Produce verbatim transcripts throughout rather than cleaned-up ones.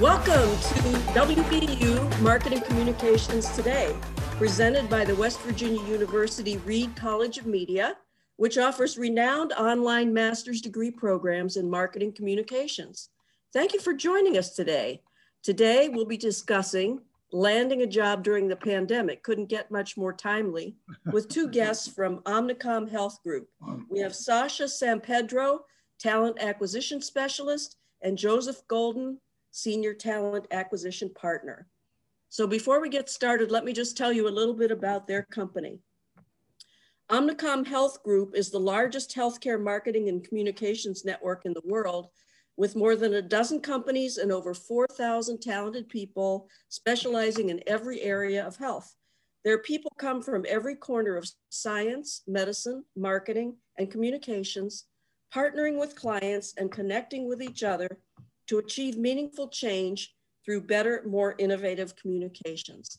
Welcome to W B D U Marketing Communications Today, presented by the West Virginia University Reed College of Media, which offers renowned online master's degree programs in marketing communications. Thank you for joining us today. Today, we'll be discussing landing a job during the pandemic. Couldn't get much more timely with two guests from Omnicom Health Group. We have Sasha San Pedro, Talent Acquisition Specialist, and Joseph Golden, Senior Talent Acquisition Partner. So before we get started, let me just tell you a little bit about their company. Omnicom Health Group is the largest healthcare marketing and communications network in the world, with more than a dozen companies and over four thousand talented people specializing in every area of health. Their people come from every corner of science, medicine, marketing, and communications, partnering with clients and connecting with each other to achieve meaningful change through better, more innovative communications.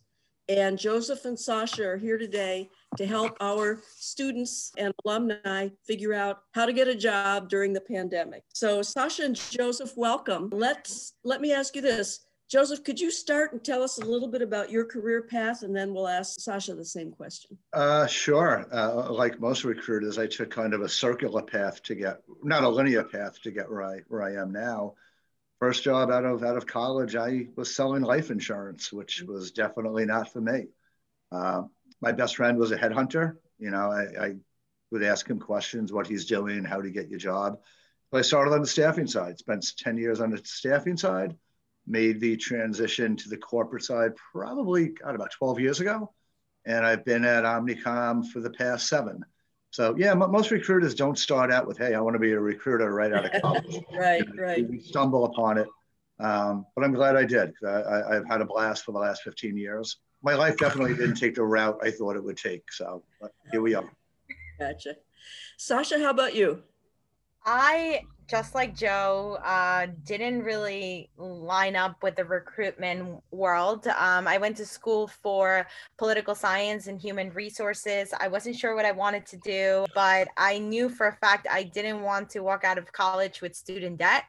And Joseph and Sasha are here today to help our students and alumni figure out how to get a job during the pandemic. So Sasha and Joseph, welcome. Let's, let me ask you this. Joseph, could you start and tell us a little bit about your career path, and then we'll ask Sasha the same question. Uh, sure. Uh, like most recruiters, I took kind of a circular path to get, not a linear path to get where I, where I am now. First job out of, out of college, I was selling life insurance, which was definitely not for me. Uh, my best friend was a headhunter. You know, I, I would ask him questions, what he's doing, how to get your job. But I started on the staffing side, spent ten years on the staffing side, made the transition to the corporate side probably, God, about twelve years ago. And I've been at Omnicom for the past seven. So yeah, most recruiters don't start out with, hey, I want to be a recruiter right out of college. right, you know, right. You stumble upon it. Um, but I'm glad I did. I, I, I've had a blast for the last fifteen years. My life definitely didn't take the route I thought it would take. So here we are. Gotcha. Sasha, how about you? I, just like Joe, uh, didn't really line up with the recruitment world. Um, I went to school for political science and human resources. I wasn't sure what I wanted to do, but I knew for a fact I didn't want to walk out of college with student debt.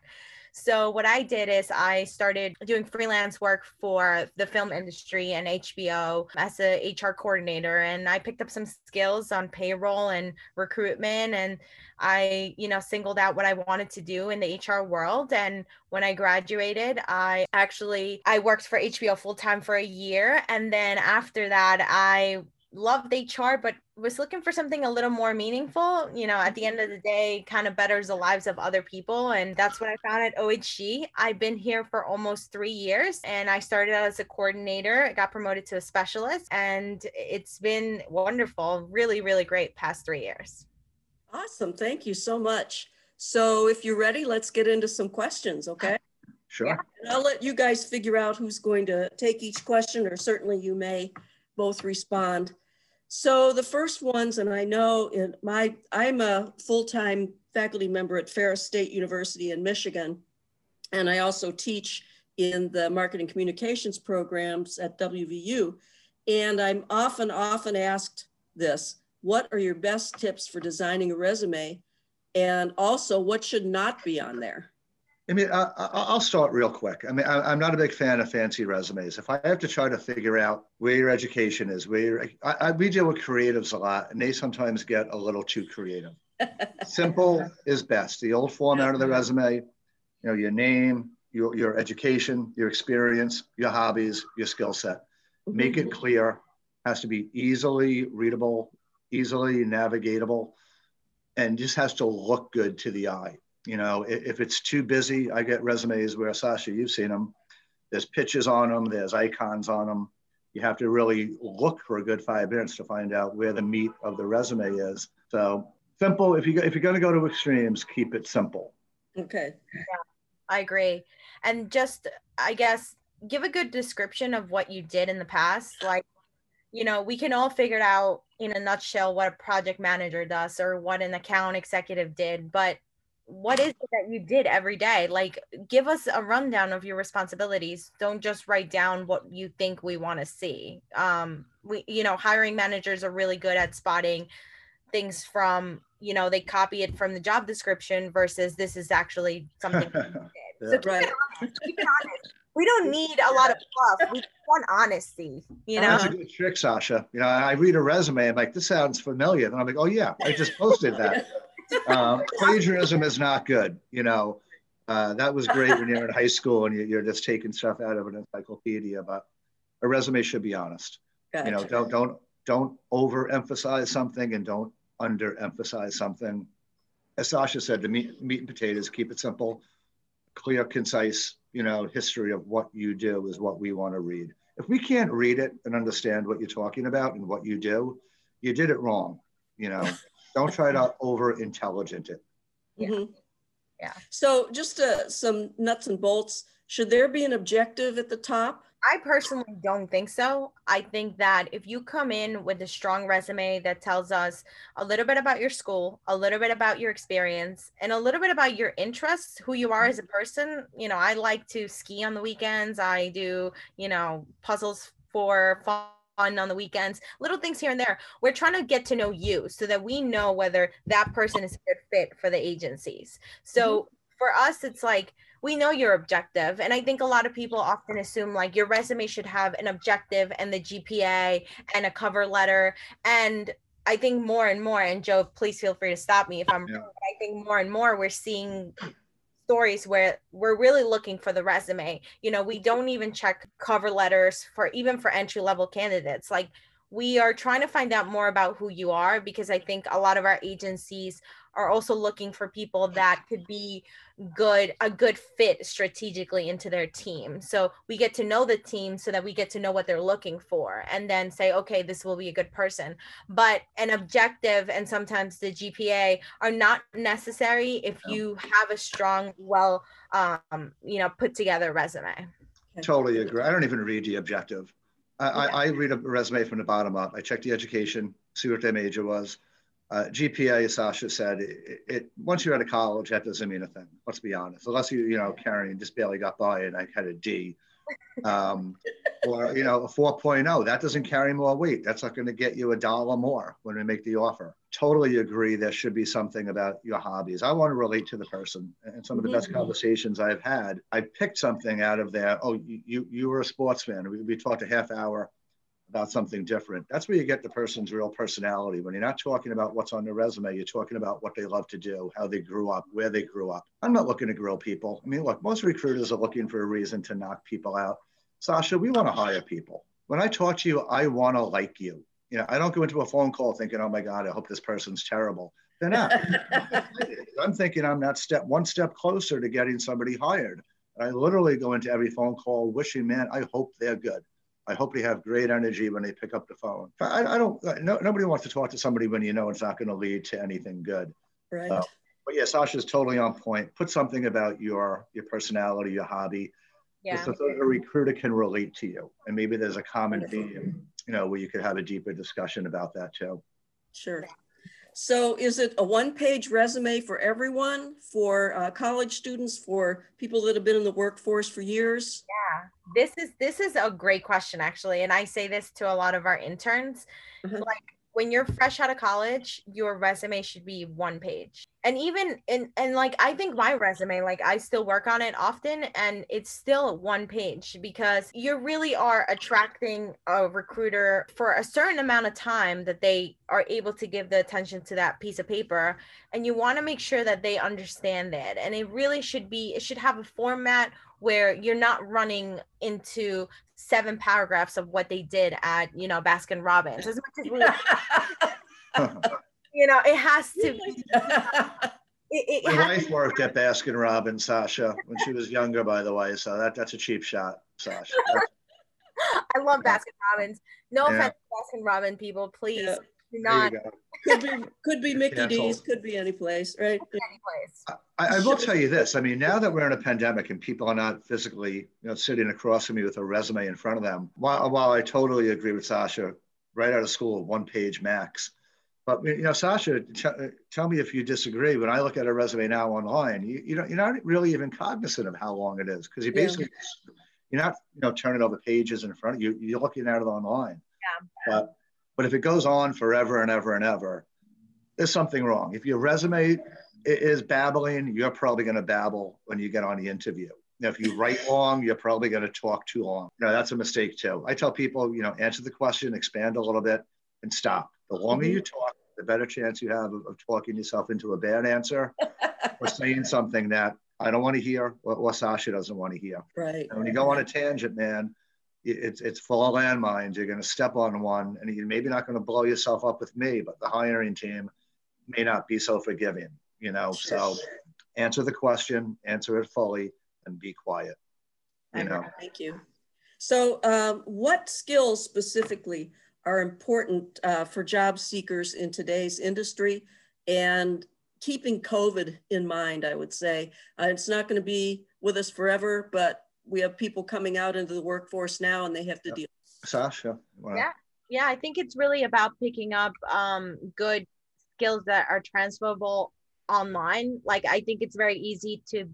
So what I did is I started doing freelance work for the film industry and H B O as a H R coordinator. And I picked up some skills on payroll and recruitment. And I, you know, singled out what I wanted to do in the H R world. And when I graduated, I actually, I worked for H B O full-time for a year. And then after that, I loved H R, but was looking for something a little more meaningful, you know, at the end of the day, kind of betters the lives of other people. And that's what I found at O H G. I've been here for almost three years and I started out as a coordinator. I got promoted to a specialist and it's been wonderful. Really, really great past three years. Awesome. Thank you so much. So if you're ready, let's get into some questions. Okay. Sure. Yeah. And I'll let you guys figure out who's going to take each question, or certainly you may both respond. So the first ones, and I know in my, I'm a full-time faculty member at Ferris State University in Michigan, and I also teach in the marketing communications programs at W V U. And I'm often, often asked this: what are your best tips for designing a resume? And also, what should not be on there? I mean, I, I'll start real quick. I mean, I, I'm not a big fan of fancy resumes. If I have to try to figure out where your education is, where your, I, I, we deal with creatives a lot, and they sometimes get a little too creative. Simple is best. The old format of the resume, you know, your name, your, your education, your experience, your hobbies, your skill set. Make it clear. Has to be easily readable, easily navigatable, and just has to look good to the eye. You know, if it's too busy, I get resumes where, Sasha, you've seen them. There's pictures on them. There's icons on them. You have to really look for a good five minutes to find out where the meat of the resume is. So simple. If you if you're going to go to extremes, keep it simple. Okay, yeah, I agree. And just, I guess, give a good description of what you did in the past. Like, you know, we can all figure it out in a nutshell what a project manager does or what an account executive did, but what is it that you did every day? Like, give us a rundown of your responsibilities. Don't just write down what you think we want to see. Um, we, you know, hiring managers are really good at spotting things from, you know, they copy it from the job description versus this is actually something. So keep, right. it honest, keep it honest. we don't need a lot of fluff. We want honesty, you know? That's a good trick, Sasha. You know, I read a resume and like, this sounds familiar. And I'm like, oh yeah, I just posted that. Um, plagiarism is not good. You know, uh, that was great when you're in high school and you're just taking stuff out of an encyclopedia, but a resume should be honest. Gotcha. You know, don't, don't, don't overemphasize something and don't underemphasize something. As Sasha said, the meat, meat and potatoes, keep it simple, clear, concise, you know, history of what you do is what we want to read. If we can't read it and understand what you're talking about and what you do, you did it wrong. You know, don't try to over-intelligent it. Yeah. Mm-hmm. Yeah. So just uh, some nuts and bolts. Should there be an objective at the top? I personally don't think so. I think that if you come in with a strong resume that tells us a little bit about your school, a little bit about your experience, and a little bit about your interests, who you are as a person, you know, I like to ski on the weekends. I do, you know, puzzles for fun on the weekends, little things here and there. We're trying to get to know you so that we know whether that person is a good fit for the agencies. So for us, it's like, we know your objective. And I think a lot of people often assume like your resume should have an objective and the G P A and a cover letter. And I think more and more, and Joe, please feel free to stop me if I'm yeah. wrong, but I think more and more we're seeing stories where we're really looking for the resume. You know, we don't even check cover letters for even for entry-level candidates. Like we are trying to find out more about who you are, because I think a lot of our agencies are also looking for people that could be good, a good fit strategically into their team. So we get to know the team so that we get to know what they're looking for and then say, okay, this will be a good person. But an objective and sometimes the G P A are not necessary if you have a strong, well, um, you know, put together resume. Totally agree. I don't even read the objective. I, yeah. I, I read a resume from the bottom up. I check the education, see what their major was. Uh, G P A, as Sasha said, it, it, once you're out of college, that doesn't mean a thing. Let's be honest. Unless you, you know, Karen just barely got by and I had a D, um, or you know, a four point oh, that doesn't carry more weight. That's not going to get you a dollar more when we make the offer. Totally agree. There should be something about your hobbies. I want to relate to the person. And some of the mm-hmm. best conversations I've had, I picked something out of there. Oh, you you, you were a sports fan. We, we talked a half hour about something different. That's where you get the person's real personality. When you're not talking about what's on their resume, you're talking about what they love to do, how they grew up, where they grew up. I'm not looking to grill people. I mean, look, most recruiters are looking for a reason to knock people out. Sasha, we want to hire people. When I talk to you, I want to like you. You know, I don't go into a phone call thinking, oh my God, I hope this person's terrible. They're not. I'm thinking I'm not step one step closer to getting somebody hired. And I literally go into every phone call wishing, man, I hope they're good. I hope they have great energy when they pick up the phone. I, I don't, no, nobody wants to talk to somebody when you know it's not going to lead to anything good. Right. So, but yeah, Sasha's totally on point. Put something about your your personality, your hobby, yeah. so that a recruiter can relate to you. And maybe there's a common theme, you know, where you could have a deeper discussion about that too. Sure. So is it a one-page resume for everyone, for uh, college students, for people that have been in the workforce for years? Yeah, this is this is a great question, actually. And I say this to a lot of our interns. Mm-hmm. Like, when you're fresh out of college, your resume should be one page. And even, in, and like, I think my resume, like I still work on it often and it's still one page because you really are attracting a recruiter for a certain amount of time that they are able to give the attention to that piece of paper. And you want to make sure that they understand that. And it really should be, it should have a format where you're not running into seven paragraphs of what they did at, you know, Baskin Robbins. As much as we, you know, it has to be. It, it My wife to worked at Baskin Robbins, Sasha, when she was younger, by the way. So that, that's a cheap shot, Sasha. I love Baskin Robbins. No yeah. offense to Baskin Robbins people, please. Yeah. Not could be could be Mickey canceled. D's, could be any place, right? Any place. I, I will tell you this. I mean, now that we're in a pandemic and people are not physically, you know, sitting across from me with a resume in front of them, while while I totally agree with Sasha, right out of school, one page max. But you know, Sasha, t- tell me if you disagree. When I look at a resume now online, you you don't you're not really even cognizant of how long it is because you basically yeah. you're not you know turning over pages in front of you. You're looking at it online. Yeah. But, But if it goes on forever and ever and ever, there's something wrong. If your resume is babbling, you're probably going to babble when you get on the interview. Now, if you write long, you're probably going to talk too long. No, that's a mistake too. I tell people, you know, answer the question, expand a little bit, and stop. The longer you talk, the better chance you have of, of talking yourself into a bad answer or saying something that I don't want to hear or, or Sasha doesn't want to hear. Right. And when you go on a tangent, man, it, it's it's full of landmines. You're going to step on one, and you're maybe not going to blow yourself up with me, but the hiring team may not be so forgiving, you know? So answer the question, answer it fully, and be quiet, you know? Thank you. So um, what skills specifically are important uh, for job seekers in today's industry, and keeping COVID in mind, I would say. Uh, it's not going to be with us forever, but we have people coming out into the workforce now and they have to deal. Sasha? Wow. Yeah, yeah, I think it's really about picking up um, good skills that are transferable online. Like, I think it's very easy to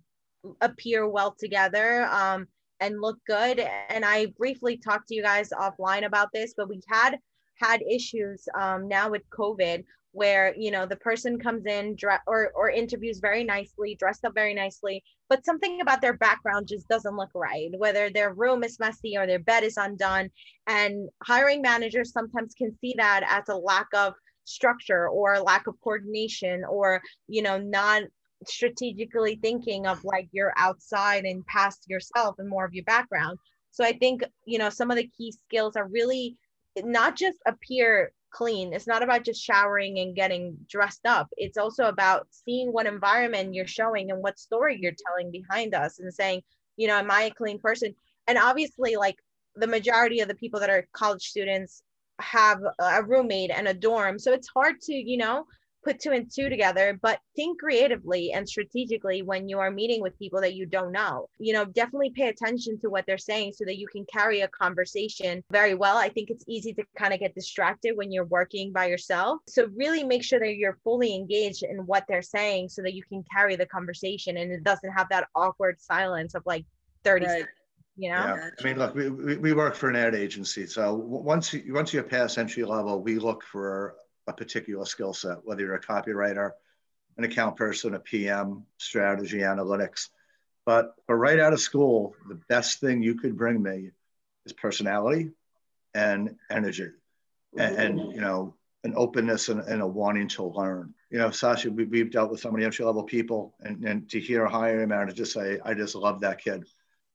appear well together um, and look good. And I briefly talked to you guys offline about this, but we had had issues um, now with COVID where, you know, the person comes in or, or interviews very nicely, dressed up very nicely, but something about their background just doesn't look right, whether their room is messy or their bed is undone. And hiring managers sometimes can see that as a lack of structure or lack of coordination or, you know, not strategically thinking of like you're outside and past yourself and more of your background. So I think, you know, some of the key skills are really not just appear clean. It's not about just showering and getting dressed up. It's also about seeing what environment you're showing and what story you're telling behind us and saying, you know, am I a clean person? And obviously, like, the majority of the people that are college students have a roommate and a dorm. So it's hard to, you know, put two and two together, but think creatively and strategically when you are meeting with people that you don't know. You know, definitely pay attention to what they're saying so that you can carry a conversation very well. I think it's easy to kind of get distracted when you're working by yourself. So really make sure that you're fully engaged in what they're saying so that you can carry the conversation and it doesn't have that awkward silence of like thirty right. seconds. You know? Yeah. I mean, look, we, we, we work for an ad agency. So once, you, once you're past entry level, we look for a particular skill set, whether you're a copywriter, an account person, a P M, strategy, analytics. But, but right out of school, the best thing you could bring me is personality and energy and, and you know, an openness and, and a wanting to learn. You know, Sasha, we, we've dealt with so many entry-level people, and, and to hear a hiring manager just say, I just love that kid.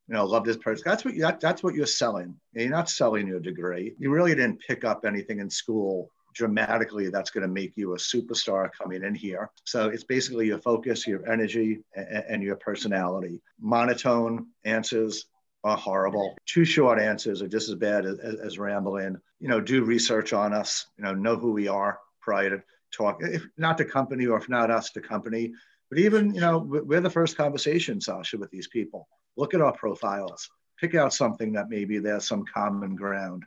You know, love this person. That's what, you, that, that's what you're selling. You're not selling your degree. You really didn't pick up anything in school dramatically that's going to make you a superstar coming in here. So it's basically your focus, your energy, and, and your personality. Monotone answers are horrible. Too short answers are just as bad as, as, as rambling. You know, do research on us, you know, know who we are prior to talk, if not the company or if not us, the company. But even, you know, we're the first conversation, Sasha, with these people. Look at our profiles, pick out something that maybe there's some common ground,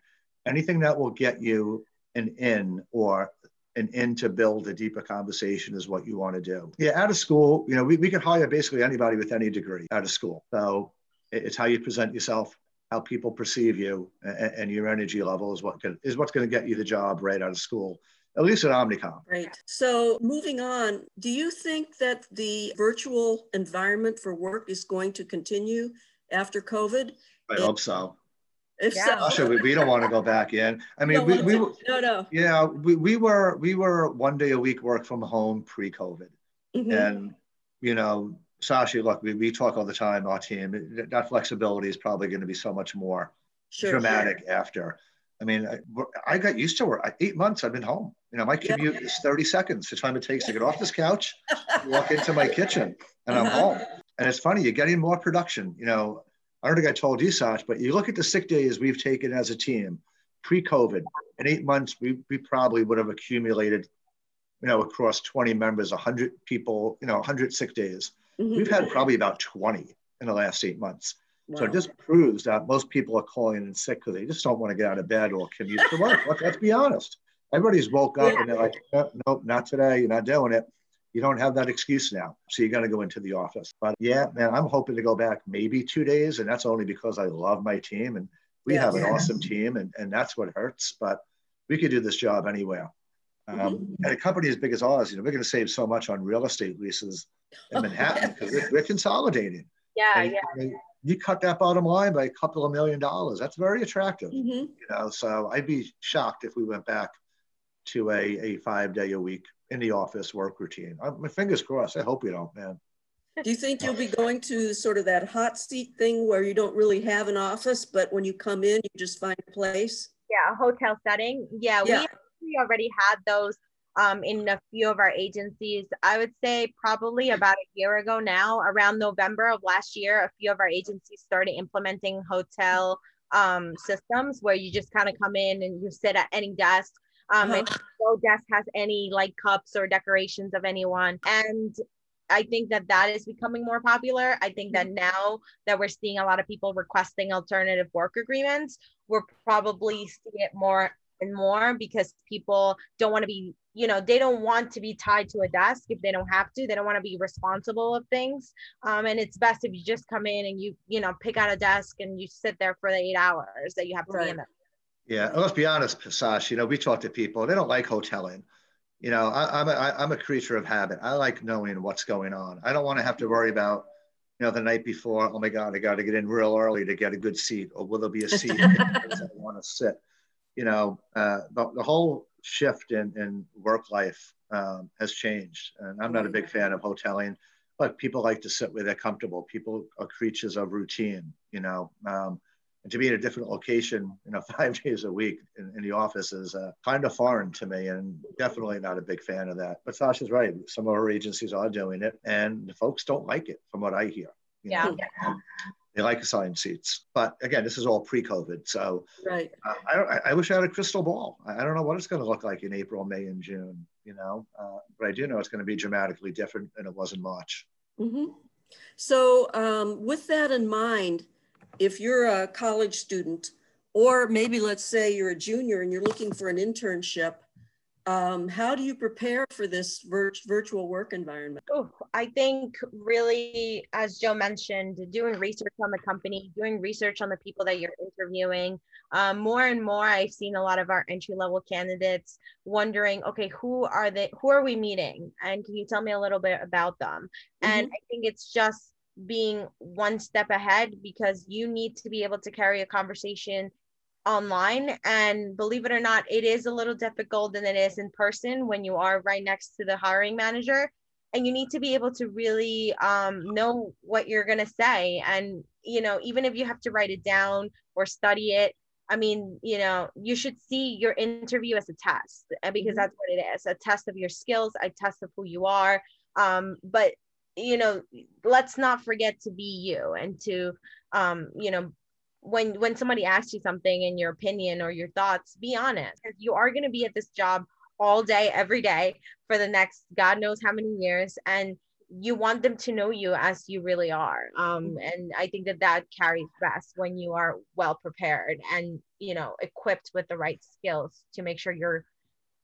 anything that will get you an in or an in to build a deeper conversation is what you want to do. Yeah, out of school, you know, we, we can hire basically anybody with any degree out of school. So it's how you present yourself, how people perceive you, and, and your energy level is what can, is what's going to get you the job right out of school, at least at Omnicom. Right. So moving on, do you think that the virtual environment for work is going to continue after COVID? I hope so. If yeah. so. Sasha, we, we don't want to go back in. I mean, no, we, we, we no, no. Yeah, we, we were we were one day a week work from home pre-COVID. Mm-hmm. And, you know, Sasha, look, we, we talk all the time, our team, that flexibility is probably going to be so much more sure, dramatic sure. after. I mean, I, I got used to it. Eight months, I've been home. You know, my commute yeah, yeah. is thirty seconds, the time it takes to get off this couch, walk into my kitchen, and I'm uh-huh. home. And it's funny, you're getting more production, you know. I don't think I told you, Sasha, but you look at the sick days we've taken as a team pre-COVID. In eight months, we, we probably would have accumulated, you know, across twenty members, one hundred people, you know, one hundred sick days. Mm-hmm. We've had probably about twenty in the last eight months. Wow. So it just proves that most people are calling in sick because they just don't want to get out of bed or commute to work. Let's, let's be honest. Everybody's woke up yeah. and they're like, nope, nope, not today. You're not doing it. You don't have that excuse now. So you're going to go into the office. But yeah, man, I'm hoping to go back maybe two days. And that's only because I love my team and we yeah, have yeah. an awesome team and, and that's what hurts. But we could do this job anywhere. Um, mm-hmm. And a company as big as ours, you know, we're going to save so much on real estate leases in Manhattan because oh, yes. we're, we're consolidating. Yeah, and, yeah. You know, you cut that bottom line by a couple of million dollars. That's very attractive. Mm-hmm. You know, so I'd be shocked if we went back to a, a five day a week in the office work routine. I, my fingers crossed. I hope you don't, man. Do you think you'll be going to sort of that hot seat thing where you don't really have an office, but when you come in, you just find a place? Yeah, a hotel setting. Yeah, yeah. We already had those um, in a few of our agencies. I would say probably about a year ago now, around November of last year, a few of our agencies started implementing hotel um, systems where you just kind of come in and you sit at any desk. Um, uh-huh. And no desk has any like cups or decorations of anyone. And I think that that is becoming more popular. I think that now that we're seeing a lot of people requesting alternative work agreements, we're probably seeing it more and more because people don't want to be, you know, they don't want to be tied to a desk if they don't have to. They don't want to be responsible of things. Um, and it's best if you just come in and you, you know, pick out a desk and you sit there for the eight hours that you have to be in there. Yeah, let's be honest, Sasha, you know, we talk to people, they don't like hoteling. You know, I, I'm, a, I, I'm a creature of habit. I like knowing what's going on. I don't want to have to worry about, you know, the night before, oh my God, I got to get in real early to get a good seat, or will there be a seat because I want to sit? You know, uh, the, the whole shift in, in work life um, has changed. And I'm not a big fan of hoteling, but people like to sit where they're comfortable. People are creatures of routine, you know. Um, And to be at a different location, you know, five days a week in, in the office is uh, kind of foreign to me, and definitely not a big fan of that. But Sasha's right. Some of our agencies are doing it, and the folks don't like it from what I hear. You yeah. know? yeah. They like assigned seats. But again, this is all pre-COVID. So right. uh, I, don't, I, I wish I had a crystal ball. I, I don't know what it's going to look like in April, May, and June, you know. Uh, but I do know it's going to be dramatically different than it was in March. Mm-hmm. So um, with that in mind, if you're a college student, or maybe let's say you're a junior and you're looking for an internship, um, how do you prepare for this vir virtual work environment? Oh, I think really, as Joe mentioned, doing research on the company, doing research on the people that you're interviewing. Um, more and more, I've seen a lot of our entry-level candidates wondering, okay, who are they? Who are we meeting? And can you tell me a little bit about them? Mm-hmm. And I think it's just being one step ahead, because you need to be able to carry a conversation online. And believe it or not, it is a little difficult than it is in person when you are right next to the hiring manager. And you need to be able to really um, know what you're going to say. And, you know, even if you have to write it down or study it, I mean, you know, you should see your interview as a test, because that's what it is, a test of your skills, a test of who you are. Um, but you know, let's not forget to be you, and to, um, you know, when, when somebody asks you something and your opinion or your thoughts, be honest. You are going to be at this job all day, every day for the next, God knows how many years. And you want them to know you as you really are. Um, and I think that that carries best when you are well prepared and, you know, equipped with the right skills to make sure you're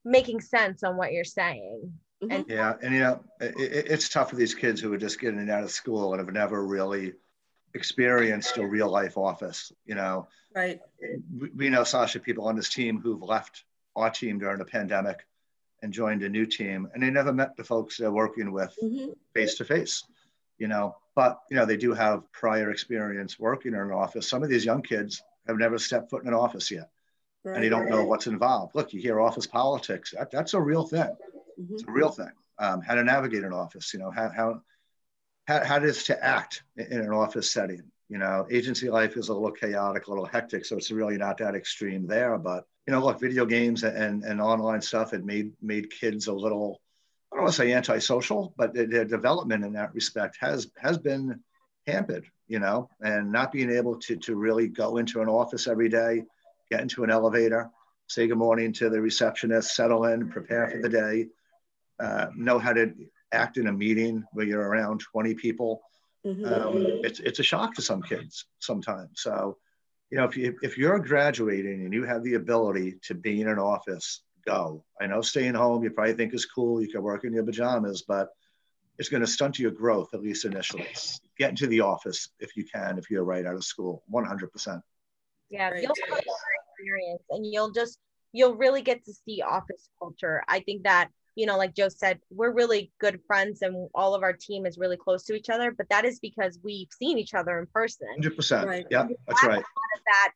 making sense on what you're saying. And yeah, and you know, it, it's tough for these kids who are just getting out of school and have never really experienced a real life office, you know. Right. We, we know, Sasha, people on this team who've left our team during the pandemic and joined a new team, and they never met the folks they're working with mm-hmm. face to face, you know. But, you know, they do have prior experience working in an office. Some of these young kids have never stepped foot in an office yet, right. and they don't know what's involved. Look, you hear office politics. That, that's a real thing. It's a real thing. Um, how to navigate an office, you know, how, how, how, how it is to act in an office setting. You know, agency life is a little chaotic, a little hectic, so it's really not that extreme there. But, you know, look, video games and, and online stuff, it made, made kids a little, I don't want to say antisocial, but their, their development in that respect has, has been hampered, you know, and not being able to, to really go into an office every day, get into an elevator, say good morning to the receptionist, settle in, prepare for the day. Uh, know how to act in a meeting where you're around twenty people. Mm-hmm. um, it's, it's a shock to some kids sometimes. So, you know, if, you, if you're graduating and you have the ability to be in an office, go. I know staying home you probably think is cool. You can work in your pajamas, but it's going to stunt your growth, at least initially. Get into the office if you can, if you're right out of school, one hundred percent. Yeah, you'll have more experience, and you'll just, you'll really get to see office culture. I think that you know, like Joe said, we're really good friends and all of our team is really close to each other, but that is because we've seen each other in person. one hundred percent. Right. Yeah, that's right. That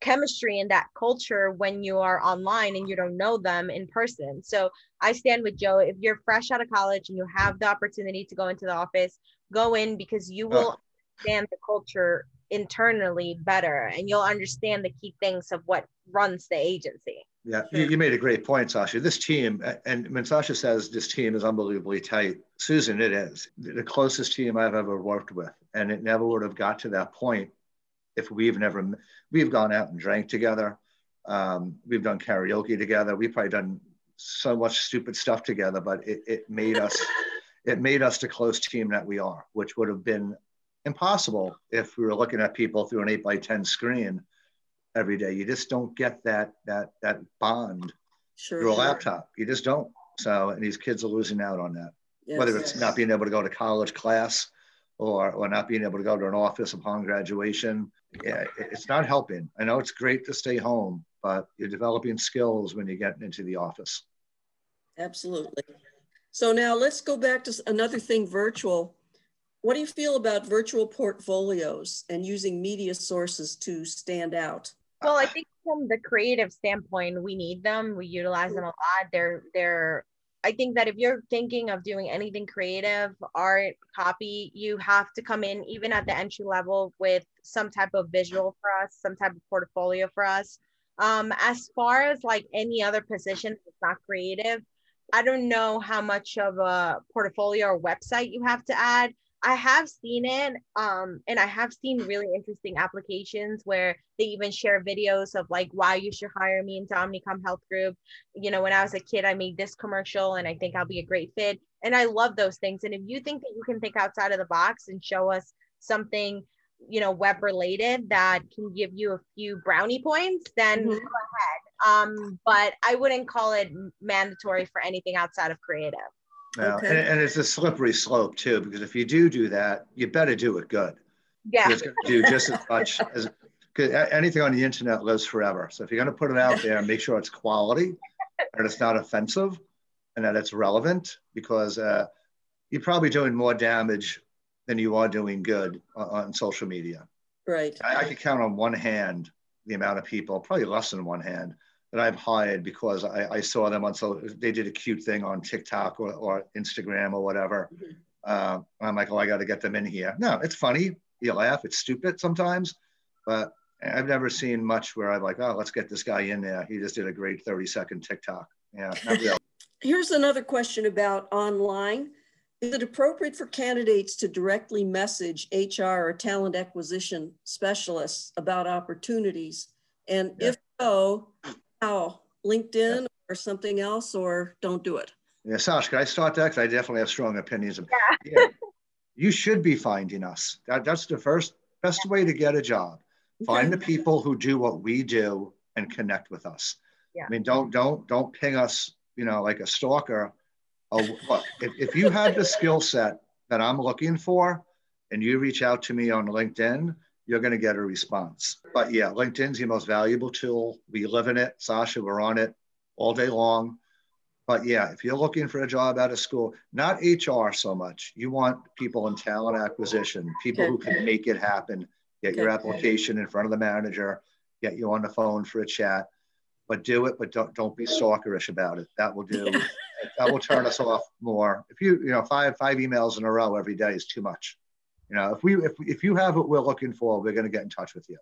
chemistry and that culture when you are online and you don't know them in person. So I stand with Joe. If you're fresh out of college and you have the opportunity to go into the office, go in, because you will oh. understand the culture internally better, and you'll understand the key things of what runs the agency. Yeah, you, you made a great point, Sasha. This team, and when Sasha says this team is unbelievably tight, Susan, it is the closest team I've ever worked with, and it never would have got to that point if we've never, we've gone out and drank together, um, we've done karaoke together, we've probably done so much stupid stuff together, but it, it made us, it made us the close team that we are, which would have been impossible if we were looking at people through an eight by ten screen every day. You just don't get that that that bond sure, through a sure. laptop. You just don't. So, and these kids are losing out on that. Yes, Whether it's yes. not being able to go to college class, or or not being able to go to an office upon graduation, yeah, it's not helping. I know it's great to stay home, but you're developing skills when you get into the office. Absolutely. So now let's go back to another thing, virtual. What do you feel about virtual portfolios and using media sources to stand out? Well, I think from the creative standpoint, we need them. We utilize them a lot. They're, they're, I think that if you're thinking of doing anything creative, art, copy, you have to come in even at the entry level with some type of visual for us, some type of portfolio for us. Um, as far as like any other position that's not creative, I don't know how much of a portfolio or website you have to add. I have seen it, um, and I have seen really interesting applications where they even share videos of like, why you should hire me into Omnicom Health Group. You know, when I was a kid, I made this commercial and I think I'll be a great fit. And I love those things. And if you think that you can think outside of the box and show us something, you know, web related that can give you a few brownie points, then mm-hmm. go ahead. Um, but I wouldn't call it mandatory for anything outside of creative. No. Okay. And, and it's a slippery slope too, because if you do do that, you better do it good. Yeah. It's going to do just as much as, because anything on the internet lives forever. So if you're going to put it out there, make sure it's quality and it's not offensive and that it's relevant, because uh, you're probably doing more damage than you are doing good on, on social media. Right. I, I could count on one hand the amount of people, probably less than one hand, that I've hired because I, I saw them on, so they did a cute thing on TikTok or, or Instagram or whatever. Mm-hmm. uh, I'm like, oh, I got to get them in here. No, it's funny. You laugh. It's stupid sometimes, but I've never seen much where I'm like, oh, let's get this guy in there. He just did a great thirty second TikTok. Yeah. Not really. Here's another question about online. Is it appropriate for candidates to directly message H R or talent acquisition specialists about opportunities? And yeah. if so, how? LinkedIn yeah. or something else, or don't do it? Yeah, Sasha, can I start that? Because I definitely have strong opinions. About yeah. yeah. You should be finding us. That, that's the first best yeah. way to get a job. Find the people who do what we do and connect with us. Yeah. I mean, don't don't don't ping us, you know, like a stalker. Oh, look, if, if you have the skill set that I'm looking for and you reach out to me on LinkedIn, you're going to get a response. But yeah, LinkedIn's your most valuable tool. We live in it. Sasha, we're on it all day long. But yeah, if you're looking for a job out of school, not H R so much. You want people in talent acquisition, people okay. who can make it happen, get okay. your application in front of the manager, get you on the phone for a chat, but do it, but don't, don't be stalkerish about it. That will do. Yeah. That will turn us off more. If you, you know, five, five emails in a row every day is too much. You know, if we if if you have what we're looking for, we're going to get in touch with you.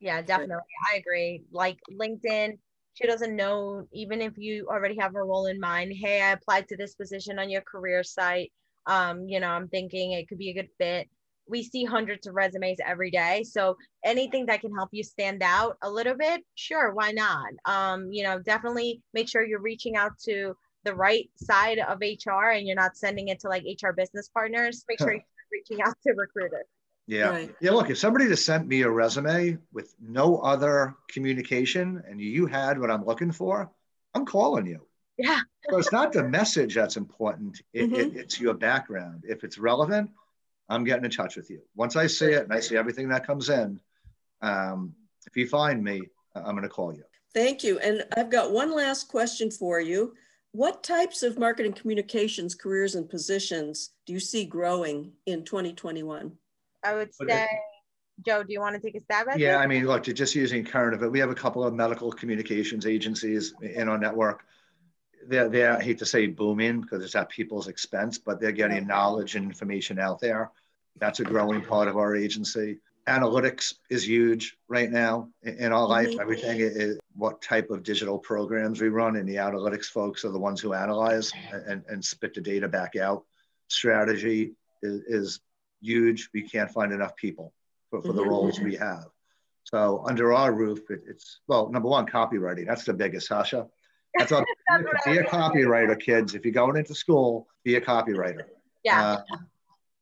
Yeah, definitely. I agree. Like LinkedIn, she doesn't know, even if you already have a role in mind, hey, I applied to this position on your career site. Um, you know, I'm thinking it could be a good fit. We see hundreds of resumes every day. So anything that can help you stand out a little bit, sure, why not? Um, you know, definitely make sure you're reaching out to the right side of H R and you're not sending it to like H R business partners. Make sure huh. you reaching out to recruiters. Yeah. Right. Yeah. Look, if somebody just sent me a resume with no other communication and you had what I'm looking for, I'm calling you. Yeah. So it's not the message that's important. It, mm-hmm. it, it's your background. If it's relevant, I'm getting in touch with you. Once I see it and I see everything that comes in, um, if you find me, I'm going to call you. Thank you. And I've got one last question for you. What types of marketing communications careers and positions do you see growing in twenty twenty-one? I would say, Joe, do you want to take a stab at it? Yeah, I mean, look, just using current of it, we have a couple of medical communications agencies in our network. They're, they're I hate to say booming because it's at people's expense, but they're getting knowledge and information out there. That's a growing part of our agency. Analytics is huge right now in our life. Mm-hmm. Everything is what type of digital programs we run, and the analytics folks are the ones who analyze and, and spit the data back out. Strategy is, is huge. We can't find enough people for, for the mm-hmm. roles we have. So under our roof, it, it's, well, number one, copywriting. That's the biggest, Sasha. That's all, be a copywriter, kids. If you're going into school, be a copywriter. Yeah. Uh,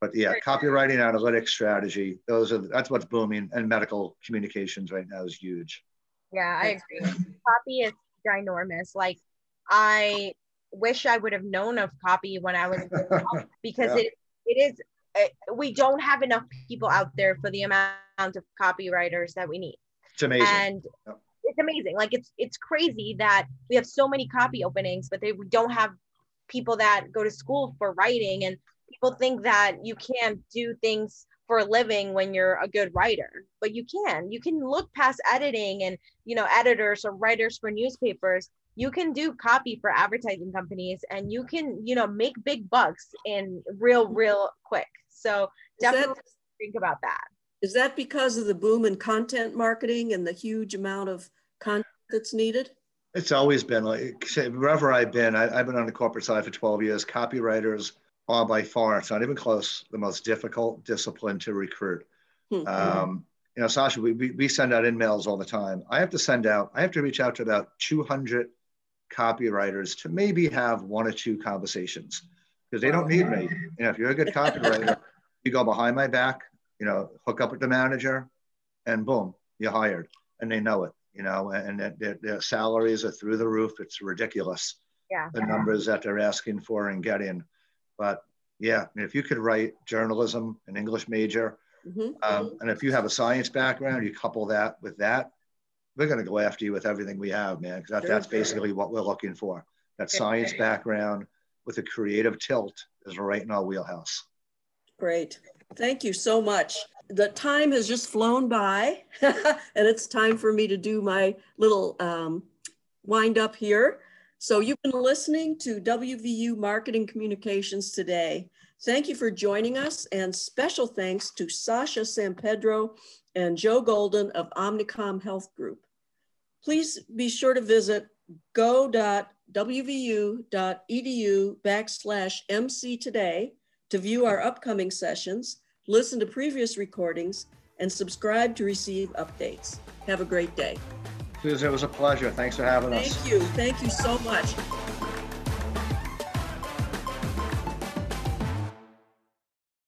But yeah, copywriting, analytics, strategy, those are, that's what's booming, and medical communications right now is huge. Yeah, I agree. Copy is ginormous. Like, I wish I would have known of copy when I was involved, because yeah. it it is, it, we don't have enough people out there for the amount of copywriters that we need. It's amazing. And yeah. it's amazing. Like, it's, it's crazy that we have so many copy openings, but they, we don't have people that go to school for writing, and people think that you can't do things for a living when you're a good writer, but you can. You can look past editing and, you know, editors or writers for newspapers. You can do copy for advertising companies, and you can, you know, make big bucks in real, real quick. So definitely think about that. Is that because of the boom in content marketing and the huge amount of content that's needed? It's always been like, wherever I've been, I, I've been on the corporate side for twelve years, copywriters are by far, it's not even close, the most difficult discipline to recruit. Mm-hmm. Um, you know, Sasha, we, we, we send out emails all the time. I have to send out, I have to reach out to about two hundred copywriters to maybe have one or two conversations, because they don't need me. You know, if you're a good copywriter, you go behind my back, you know, hook up with the manager, and boom, you're hired. And they know it, you know, and their, their salaries are through the roof. It's ridiculous, yeah, the yeah. numbers that they're asking for and getting. But yeah, if you could write journalism, an English major, mm-hmm. um, and if you have a science background, you couple that with that, we're going to go after you with everything we have, man, because that, that's basically what we're looking for. That science background with a creative tilt is right in our wheelhouse. Great. Thank you so much. The time has just flown by, and it's time for me to do my little um, wind up here. So you've been listening to W V U Marketing Communications Today. Thank you for joining us, and special thanks to Sasha San Pedro and Joe Golden of Omnicom Health Group. Please be sure to visit go.w v u dot e d u backslash mc today to view our upcoming sessions, listen to previous recordings, and subscribe to receive updates. Have a great day. It was a pleasure. Thanks for having us. Thank you. Thank you so much.